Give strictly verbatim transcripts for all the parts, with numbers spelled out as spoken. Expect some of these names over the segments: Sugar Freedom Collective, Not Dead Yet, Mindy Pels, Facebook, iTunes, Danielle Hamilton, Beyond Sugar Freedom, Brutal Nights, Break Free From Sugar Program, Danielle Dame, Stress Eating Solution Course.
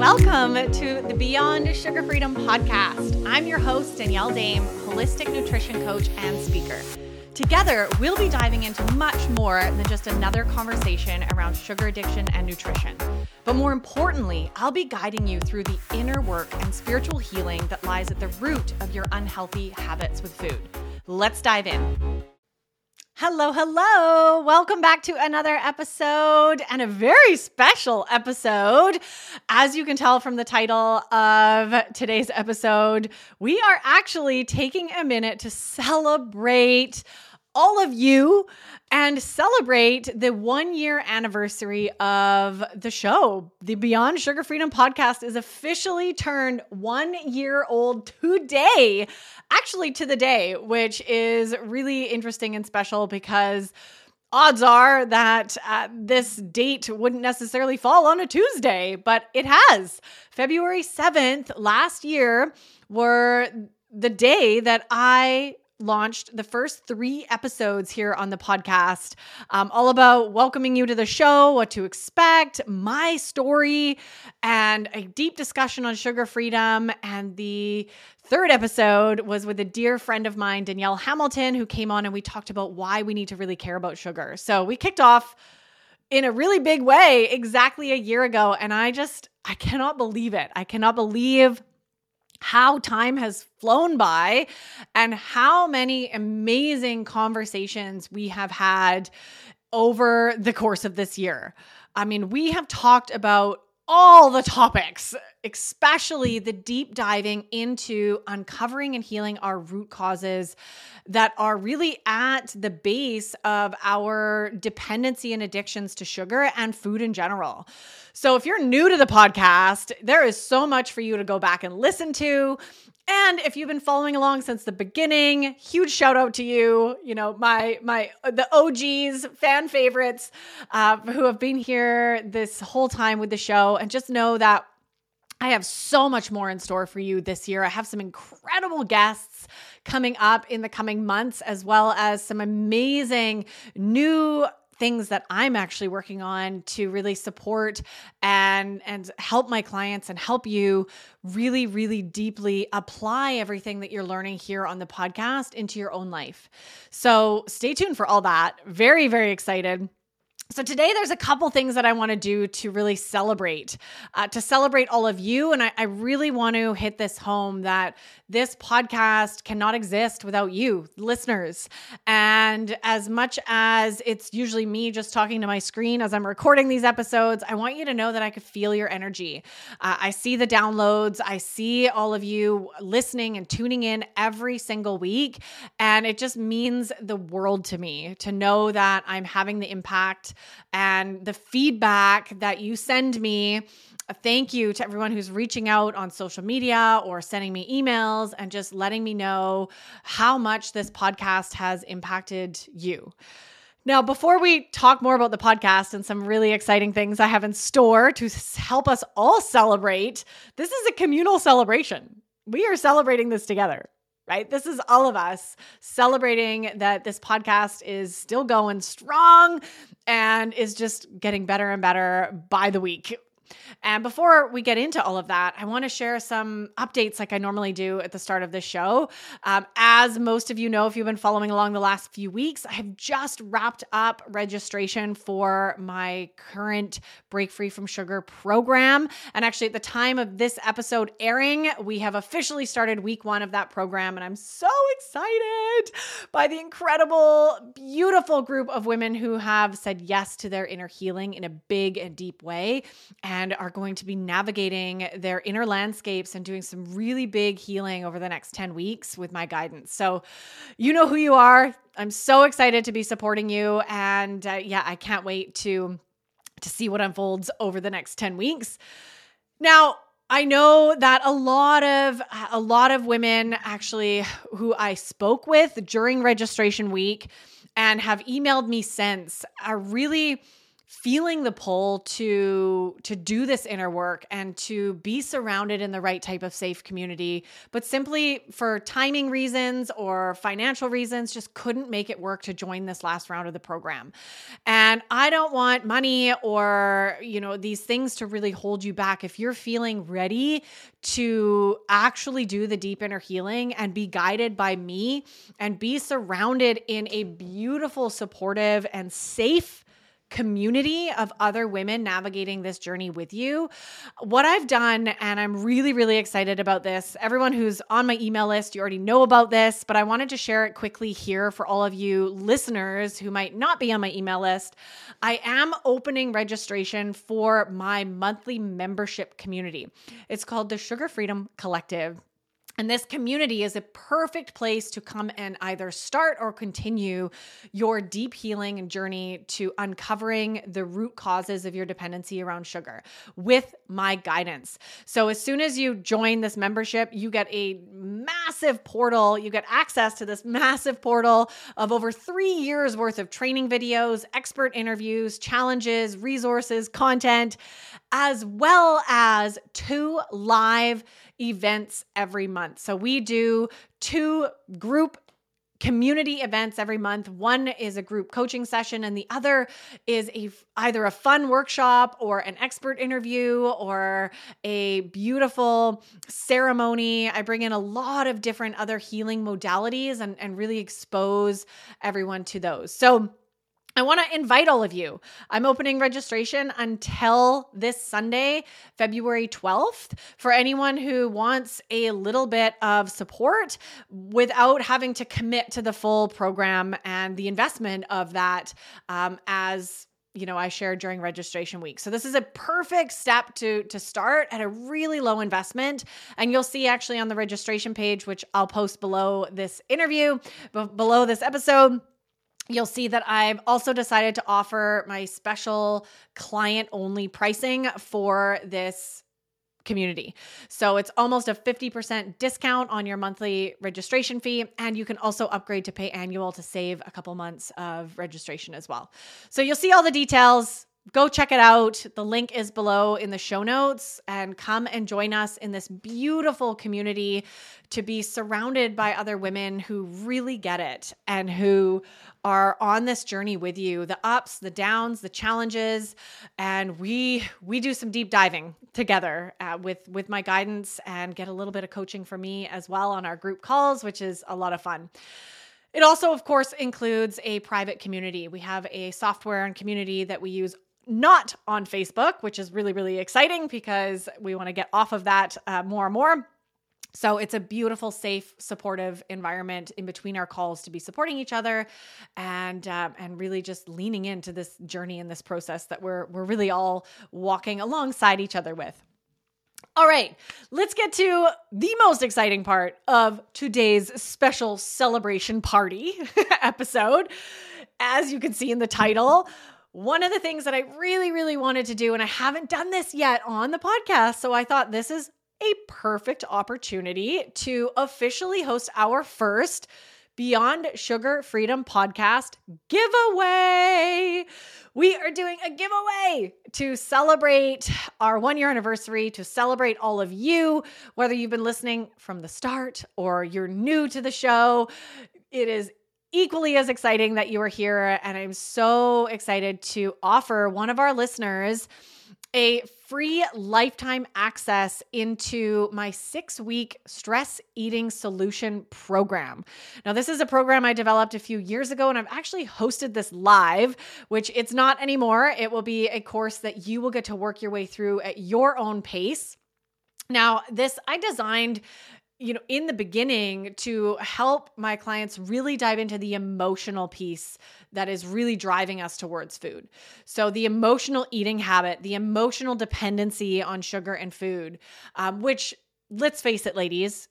Welcome to the Beyond Sugar Freedom podcast. I'm your host, Danielle Dame, holistic nutrition coach and speaker. Together, we'll be diving into much more than just another conversation around sugar addiction and nutrition. But more importantly, I'll be guiding you through the inner work and spiritual healing that lies at the root of your unhealthy habits with food. Let's dive in. Hello, hello. Welcome back to another episode and a very special episode. As you can tell from the title of today's episode, we are actually taking a minute to celebrate all of you and celebrate the one year anniversary of the show. The Beyond Sugar Freedom podcast is officially turned one year old today, actually to the day, which is really interesting and special because odds are that uh, this date wouldn't necessarily fall on a Tuesday, but it has. February seventh last year were the day that I launched the first three episodes here on the podcast, um, all about welcoming you to the show, what to expect, my story, and a deep discussion on sugar freedom. And the third episode was with a dear friend of mine, Danielle Hamilton, who came on and we talked about why we need to really care about sugar. So we kicked off in a really big way exactly a year ago. And I just, I cannot believe it. I cannot believe how time has flown by and how many amazing conversations we have had over the course of this year. I mean, we have talked about all the topics, especially the deep diving into uncovering and healing our root causes that are really at the base of our dependency and addictions to sugar and food in general. So if you're new to the podcast, there is so much for you to go back and listen to. And if you've been following along since the beginning, huge shout out to you, you know, my, my, the O Gs, fan favorites, uh, who have been here this whole time with the show. And just know that I have so much more in store for you this year. I have some incredible guests coming up in the coming months, as well as some amazing new things that I'm actually working on to really support and, and help my clients and help you really, really deeply apply everything that you're learning here on the podcast into your own life. So stay tuned for all that. Very, very excited. So today there's a couple things that I want to do to really celebrate, uh, to celebrate all of you. And I, I really want to hit this home that this podcast cannot exist without you, listeners. And as much as it's usually me just talking to my screen as I'm recording these episodes, I want you to know that I could feel your energy. Uh, I see the downloads. I see all of you listening and tuning in every single week. And it just means the world to me to know that I'm having the impact and the feedback that you send me. Thank you to everyone who's reaching out on social media or sending me emails and just letting me know how much this podcast has impacted you. Now, before we talk more about the podcast and some really exciting things I have in store to help us all celebrate, this is a communal celebration. We are celebrating this together. Right? This is all of us celebrating that this podcast is still going strong and is just getting better and better by the week. And before we get into all of that, I want to share some updates like I normally do at the start of this show. Um, as most of you know, if you've been following along the last few weeks, I have just wrapped up registration for my current Break Free From Sugar program. And actually, at the time of this episode airing, we have officially started week one of that program. And I'm so excited by the incredible, beautiful group of women who have said yes to their inner healing in a big and deep way. And And are going to be navigating their inner landscapes and doing some really big healing over the next ten weeks with my guidance. So you know who you are. I'm so excited to be supporting you. And uh, yeah, I can't wait to, to see what unfolds over the next ten weeks. Now, I know that a lot of a lot of women actually who I spoke with during registration week and have emailed me since are really feeling the pull to to do this inner work and to be surrounded in the right type of safe community, but simply for timing reasons or financial reasons, just couldn't make it work to join this last round of the program. And I don't want money or, you know, these things to really hold you back. If you're feeling ready to actually do the deep inner healing and be guided by me and be surrounded in a beautiful, supportive, and safe community of other women navigating this journey with you. What I've done, and I'm really, really excited about this. Everyone who's on my email list, you already know about this, but I wanted to share it quickly here for all of you listeners who might not be on my email list. I am opening registration for my monthly membership community. It's called the Sugar Freedom Collective. And this community is a perfect place to come and either start or continue your deep healing and journey to uncovering the root causes of your dependency around sugar with my guidance. So as soon as you join this membership, you get a massive portal. You get access to this massive portal of over three years worth of training videos, expert interviews, challenges, resources, content, as well as two live events every month. So we do two group community events every month. One is a group coaching session and the other is a either a fun workshop or an expert interview or a beautiful ceremony. I bring in a lot of different other healing modalities and, and really expose everyone to those. So I want to invite all of you. I'm opening registration until this Sunday, February twelfth. For anyone who wants a little bit of support without having to commit to the full program and the investment of that, um, as you know, I shared during registration week. So this is a perfect step to, to start at a really low investment. And you'll see actually on the registration page, which I'll post below this interview, b- below this episode, you'll see that I've also decided to offer my special client-only pricing for this community. So it's almost a fifty percent discount on your monthly registration fee. And you can also upgrade to pay annual to save a couple months of registration as well. So you'll see all the details. Go check it out. The link is below in the show notes, and come and join us in this beautiful community to be surrounded by other women who really get it and who are on this journey with you, the ups, the downs, the challenges. And we we do some deep diving together uh, with, with my guidance, and get a little bit of coaching from me as well on our group calls, which is a lot of fun. It also, of course, includes a private community. We have a software and community that we use not on Facebook, which is really, really exciting because we want to get off of that uh, more and more. So it's a beautiful, safe, supportive environment in between our calls to be supporting each other and um, and really just leaning into this journey and this process that we're we're really all walking alongside each other with. All right, let's get to the most exciting part of today's special celebration party episode. As you can see in the title, one of the things that I really, really wanted to do, and I haven't done this yet on the podcast, so I thought this is a perfect opportunity to officially host our first Beyond Sugar Freedom podcast giveaway. We are doing a giveaway to celebrate our one-year anniversary, to celebrate all of you, whether you've been listening from the start or you're new to the show. It is equally as exciting that you are here, and I'm so excited to offer one of our listeners a free lifetime access into my six-week Stress Eating Solution Program. Now, this is a program I developed a few years ago, and I've actually hosted this live, which it's not anymore. It will be a course that you will get to work your way through at your own pace. Now, this I designed you know, in the beginning to help my clients really dive into the emotional piece that is really driving us towards food. So the emotional eating habit, the emotional dependency on sugar and food, um, which, let's face it, ladies,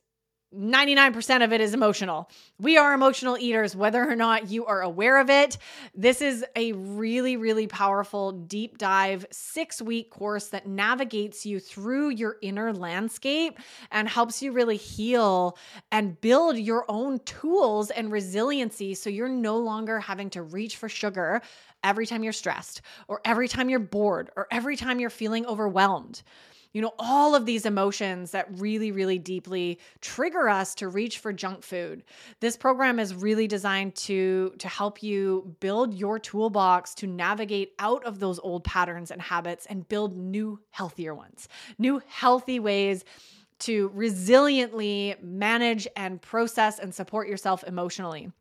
ninety-nine percent of it is emotional. We are emotional eaters, whether or not you are aware of it. This is a really, really powerful deep dive six-week course that navigates you through your inner landscape and helps you really heal and build your own tools and resiliency so you're no longer having to reach for sugar every time you're stressed or every time you're bored or every time you're feeling overwhelmed. You know, all of these emotions that really, really deeply trigger us to reach for junk food. This program is really designed to, to help you build your toolbox to navigate out of those old patterns and habits and build new, healthier ones, new healthy ways to resiliently manage and process and support yourself emotionally.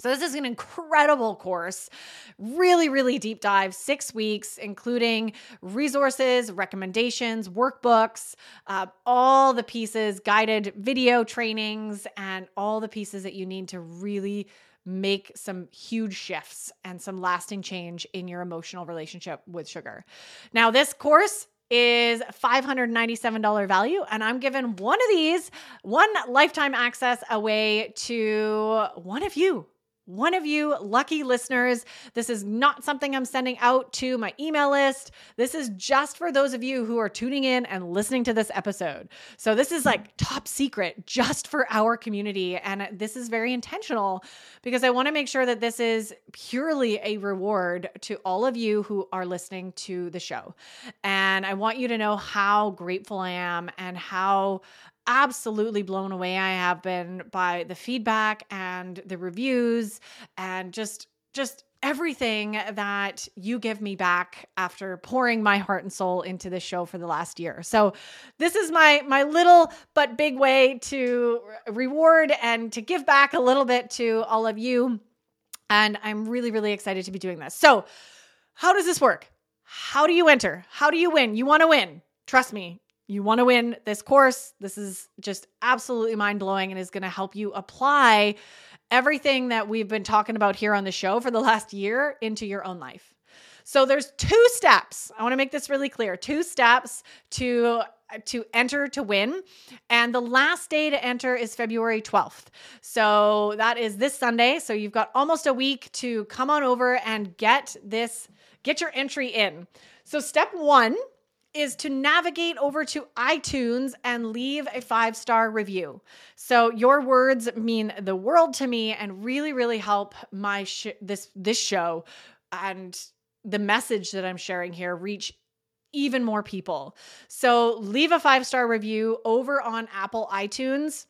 So this is an incredible course, really, really deep dive, six weeks, including resources, recommendations, workbooks, uh, all the pieces, guided video trainings, and all the pieces that you need to really make some huge shifts and some lasting change in your emotional relationship with sugar. Now, this course is five hundred ninety-seven dollars value. And I'm giving one of these, one lifetime access away to one of you. One of you lucky listeners. This is not something I'm sending out to my email list. This is just for those of you who are tuning in and listening to this episode. So this is like top secret just for our community. And this is very intentional because I want to make sure that this is purely a reward to all of you who are listening to the show. And I want you to know how grateful I am and how absolutely blown away I have been by the feedback and the reviews and just just everything that you give me back after pouring my heart and soul into this show for the last year. So this is my my little but big way to reward and to give back a little bit to all of you. And I'm really, really excited to be doing this. So how does this work? How do you enter? How do you win? You want to win. Trust me. You want to win this course. This is just absolutely mind-blowing and is going to help you apply everything that we've been talking about here on the show for the last year into your own life. So there's two steps. I want to make this really clear. Two steps to to enter to win. And the last day to enter is February twelfth. So that is this Sunday. So you've got almost a week to come on over and get this, get your entry in. So step one is to navigate over to iTunes and leave a five-star review. So your words mean the world to me and really, really help my sh- this this show and the message that I'm sharing here reach even more people. So leave a five-star review over on Apple iTunes.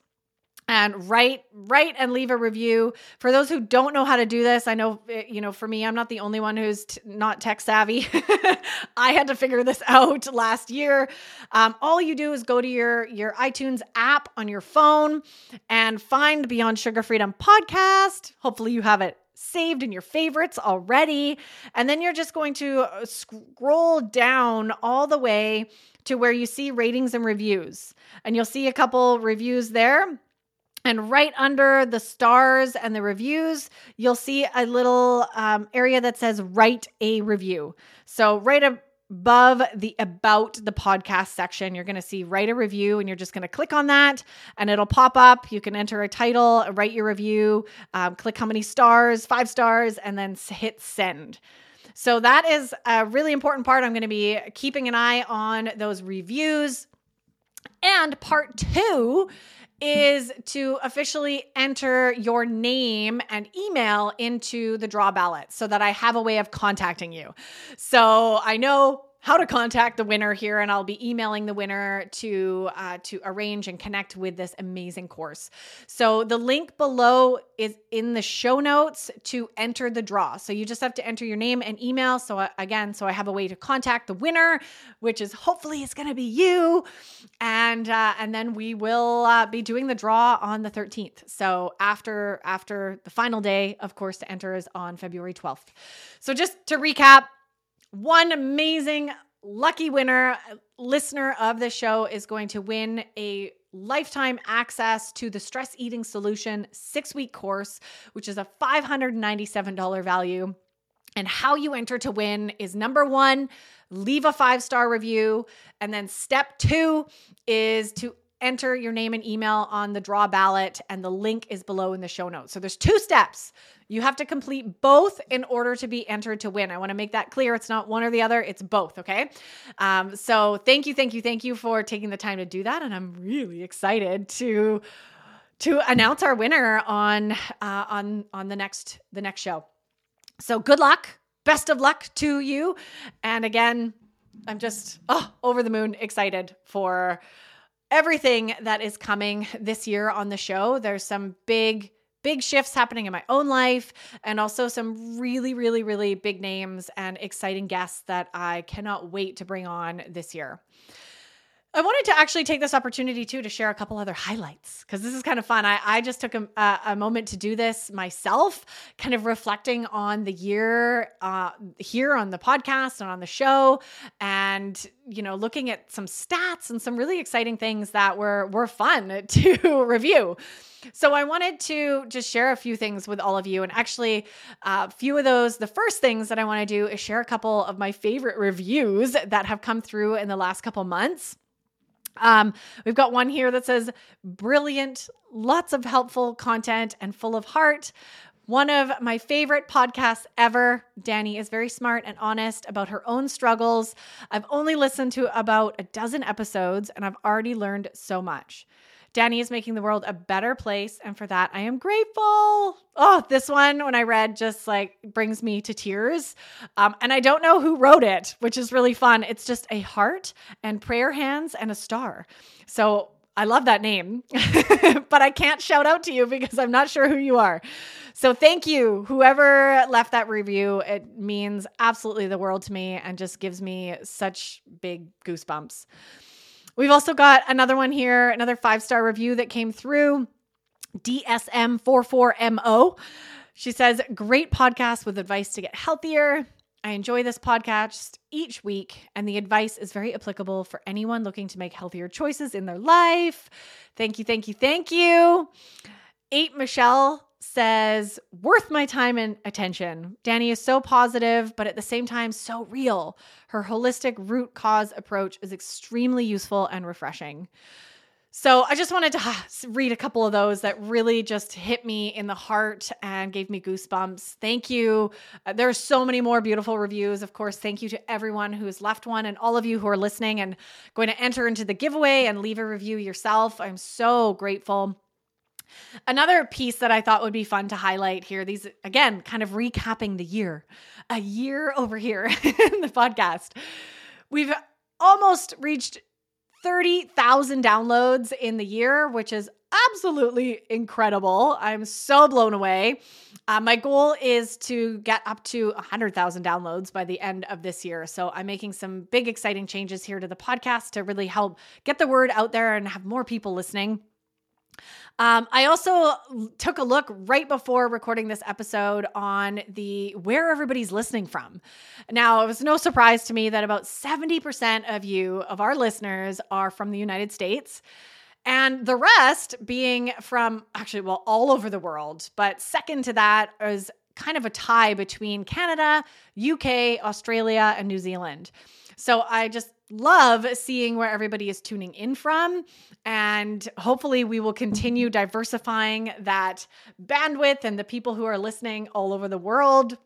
And write, write and leave a review. For those who don't know how to do this, I know, you know, for me, I'm not the only one who's t- not tech savvy. I had to figure this out last year. Um, all you do is go to your, your iTunes app on your phone and find Beyond Sugar Freedom podcast. Hopefully you have it saved in your favorites already. And then you're just going to scroll down all the way to where you see ratings and reviews. And you'll see a couple reviews there. And right under the stars and the reviews, you'll see a little um, area that says write a review. So right above the about the podcast section, you're going to see write a review, and you're just going to click on that and it'll pop up. You can enter a title, write your review, um, click how many stars, five stars, and then hit send. So that is a really important part. I'm going to be keeping an eye on those reviews. And part two is to officially enter your name and email into the draw ballot so that I have a way of contacting you. So I know how to contact the winner here, and I'll be emailing the winner to uh, to arrange and connect with this amazing course. So the link below is in the show notes to enter the draw. So you just have to enter your name and email. So I, again, so I have a way to contact the winner, which is hopefully it's going to be you. And uh, and then we will uh, be doing the draw on the thirteenth. So after after the final day, of course, to enter is on February twelfth. So just to recap, one amazing lucky winner, listener of the show is going to win a lifetime access to the Stress Eating Solution six-week course, which is a five hundred ninety-seven dollars value. And how you enter to win is number one, leave a five-star review. And then step two is to enter your name and email on the draw ballot, and the link is below in the show notes. So there's two steps. You have to complete both in order to be entered to win. I want to make that clear. It's not one or the other. It's both, okay? Um, so thank you, thank you, thank you for taking the time to do that. And I'm really excited to to announce our winner on uh, on on the next the next show. So good luck. Best of luck to you. And again, I'm just oh, over the moon excited for everything that is coming this year on the show. There's some big, big shifts happening in my own life, and also some really, really, really big names and exciting guests that I cannot wait to bring on this year. I wanted to actually take this opportunity too to share a couple other highlights, because this is kind of fun. I, I just took a, a, a moment to do this myself, kind of reflecting on the year uh, here on the podcast and on the show, and you know, looking at some stats and some really exciting things that were were fun to review. So I wanted to just share a few things with all of you. And actually, a uh, few of those, the first things that I want to do is share a couple of my favorite reviews that have come through in the last couple months. Um, we've got one here that says, "Brilliant, lots of helpful content and full of heart. One of my favorite podcasts ever. Dani is very smart and honest about her own struggles. I've only listened to about a dozen episodes and I've already learned so much. Dani is making the world a better place, and for that, I am grateful." Oh, this one, when I read, just like brings me to tears. Um, and I don't know who wrote it, which is really fun. It's just a heart and prayer hands and a star. So I love that name, but I can't shout out to you because I'm not sure who you are. So thank you, whoever left that review. It means absolutely the world to me and just gives me such big goosebumps. We've also got another one here, another five-star review that came through, D S M four four M O. She says, "Great podcast with advice to get healthier. I enjoy this podcast each week, and the advice is very applicable for anyone looking to make healthier choices in their life." Thank you, thank you, thank you. Eight Michelle says, "Worth my time and attention. Dani is so positive, but at the same time, so real. Her holistic root cause approach is extremely useful and refreshing." So I just wanted to read a couple of those that really just hit me in the heart and gave me goosebumps. Thank you. There are so many more beautiful reviews. Of course, thank you to everyone who has left one, and all of you who are listening and going to enter into the giveaway and leave a review yourself. I'm so grateful. Another piece that I thought would be fun to highlight here, these, again, kind of recapping the year, a year over here in the podcast. We've almost reached thirty thousand downloads in the year, which is absolutely incredible. I'm so blown away. Uh, my goal is to get up to one hundred thousand downloads by the end of this year. So I'm making some big, exciting changes here to the podcast to really help get the word out there and have more people listening. Um, I also took a look right before recording this episode on the where everybody's listening from. Now, it was no surprise to me that about seventy percent of you, of our listeners, are from the United States, and the rest being from, actually, well, all over the world. But second to that is kind of a tie between Canada, U K, Australia, and New Zealand. So I just love seeing where everybody is tuning in from, and hopefully we will continue diversifying that bandwidth and the people who are listening all over the world.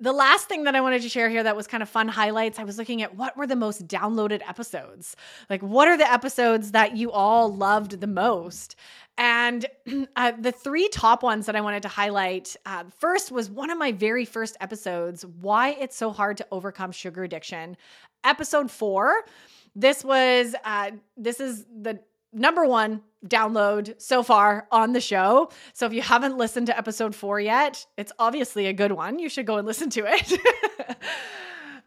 The last thing that I wanted to share here that was kind of fun highlights, I was looking at what were the most downloaded episodes. Like, what are the episodes that you all loved the most? And uh, the three top ones that I wanted to highlight, uh, first was one of my very first episodes, Why It's So Hard to Overcome Sugar Addiction, episode four. This was, uh, this is the number one download so far on the show. So if you haven't listened to episode four yet, it's obviously a good one. You should go and listen to it.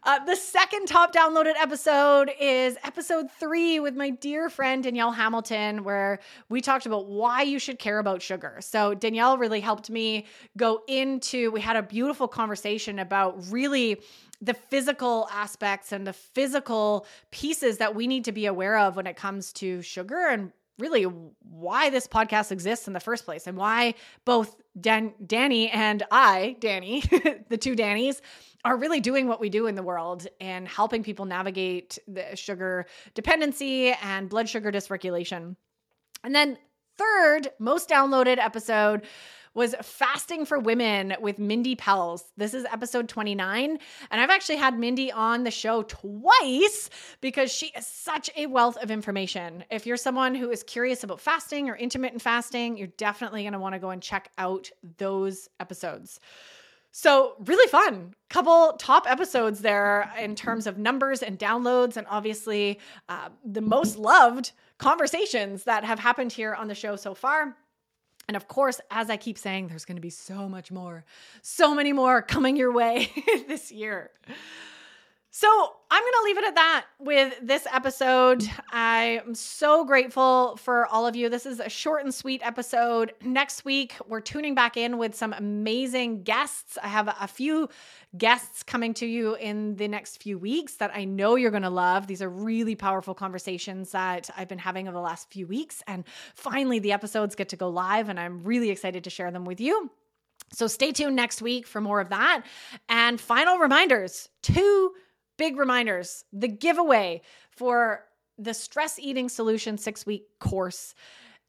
Uh, the second top downloaded episode is episode three with my dear friend Danielle Hamilton, where we talked about why you should care about sugar. So Danielle really helped me go into, we had a beautiful conversation about really the physical aspects and the physical pieces that we need to be aware of when it comes to sugar and really why this podcast exists in the first place and why both Dan- Danny and I, Danny, the two Dannies, are really doing what we do in the world and helping people navigate the sugar dependency and blood sugar dysregulation. And then third most downloaded episode was Fasting for Women with Mindy Pels. This is episode twenty-nine, and I've actually had Mindy on the show twice because she is such a wealth of information. If you're someone who is curious about fasting or intermittent fasting, you're definitely going to want to go and check out those episodes. So really fun. Couple top episodes there in terms of numbers and downloads, and obviously uh, the most loved conversations that have happened here on the show so far. And of course, as I keep saying, there's going to be so much more, so many more coming your way this year. So I'm going to leave it at that with this episode. I'm so grateful for all of you. This is a short and sweet episode. Next week, we're tuning back in with some amazing guests. I have a few guests coming to you in the next few weeks that I know you're going to love. These are really powerful conversations that I've been having over the last few weeks. And finally, the episodes get to go live, and I'm really excited to share them with you. So stay tuned next week for more of that. And final reminders, two big reminders, the giveaway for the Stress Eating Solution six-week course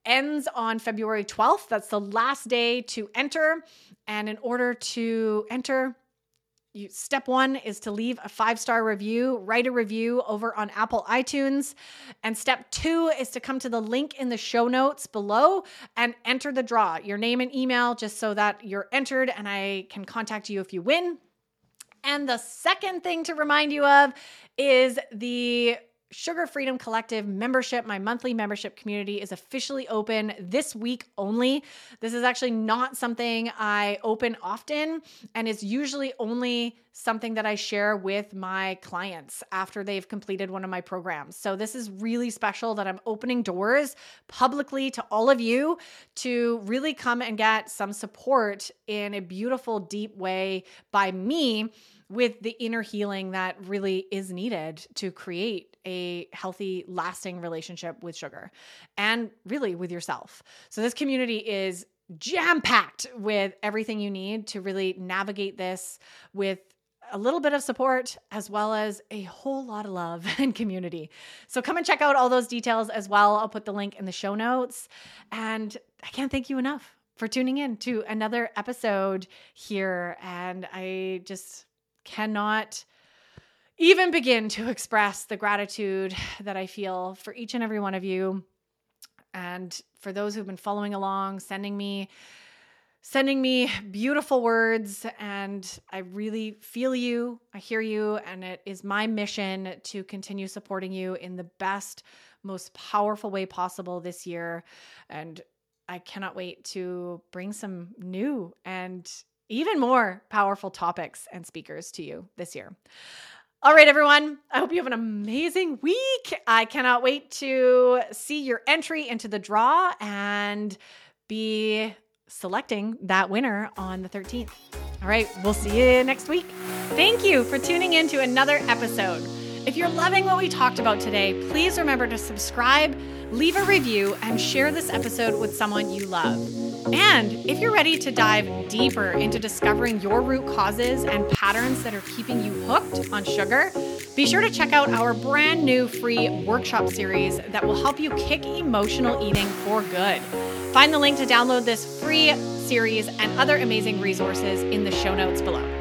ends on February twelfth. That's the last day to enter. And in order to enter, you, step one is to leave a five-star review, write a review over on Apple iTunes. And step two is to come to the link in the show notes below and enter the draw, your name and email, just so that you're entered and I can contact you if you win. And the second thing to remind you of is the Sugar Freedom Collective membership. My monthly membership community is officially open this week only. This is actually not something I open often, and it's usually only something that I share with my clients after they've completed one of my programs. So this is really special that I'm opening doors publicly to all of you to really come and get some support in a beautiful, deep way by me with the inner healing that really is needed to create a healthy, lasting relationship with sugar and really with yourself. So this community is jam-packed with everything you need to really navigate this with a little bit of support, as well as a whole lot of love and community. So come and check out all those details as well. I'll put the link in the show notes. And I can't thank you enough for tuning in to another episode here. And I just cannot even begin to express the gratitude that I feel for each and every one of you. And for those who've been following along, sending me sending me beautiful words, and I really feel you, I hear you, and it is my mission to continue supporting you in the best, most powerful way possible this year. And I cannot wait to bring some new and even more powerful topics and speakers to you this year. All right, everyone, I hope you have an amazing week. I cannot wait to see your entry into the draw and be selecting that winner on the thirteenth. All right, we'll see you next week. Thank you for tuning in to another episode. If you're loving what we talked about today, please remember to subscribe, leave a review, and share this episode with someone you love. And if you're ready to dive deeper into discovering your root causes and patterns that are keeping you hooked on sugar, be sure to check out our brand new free workshop series that will help you kick emotional eating for good. Find the link to download this free series and other amazing resources in the show notes below.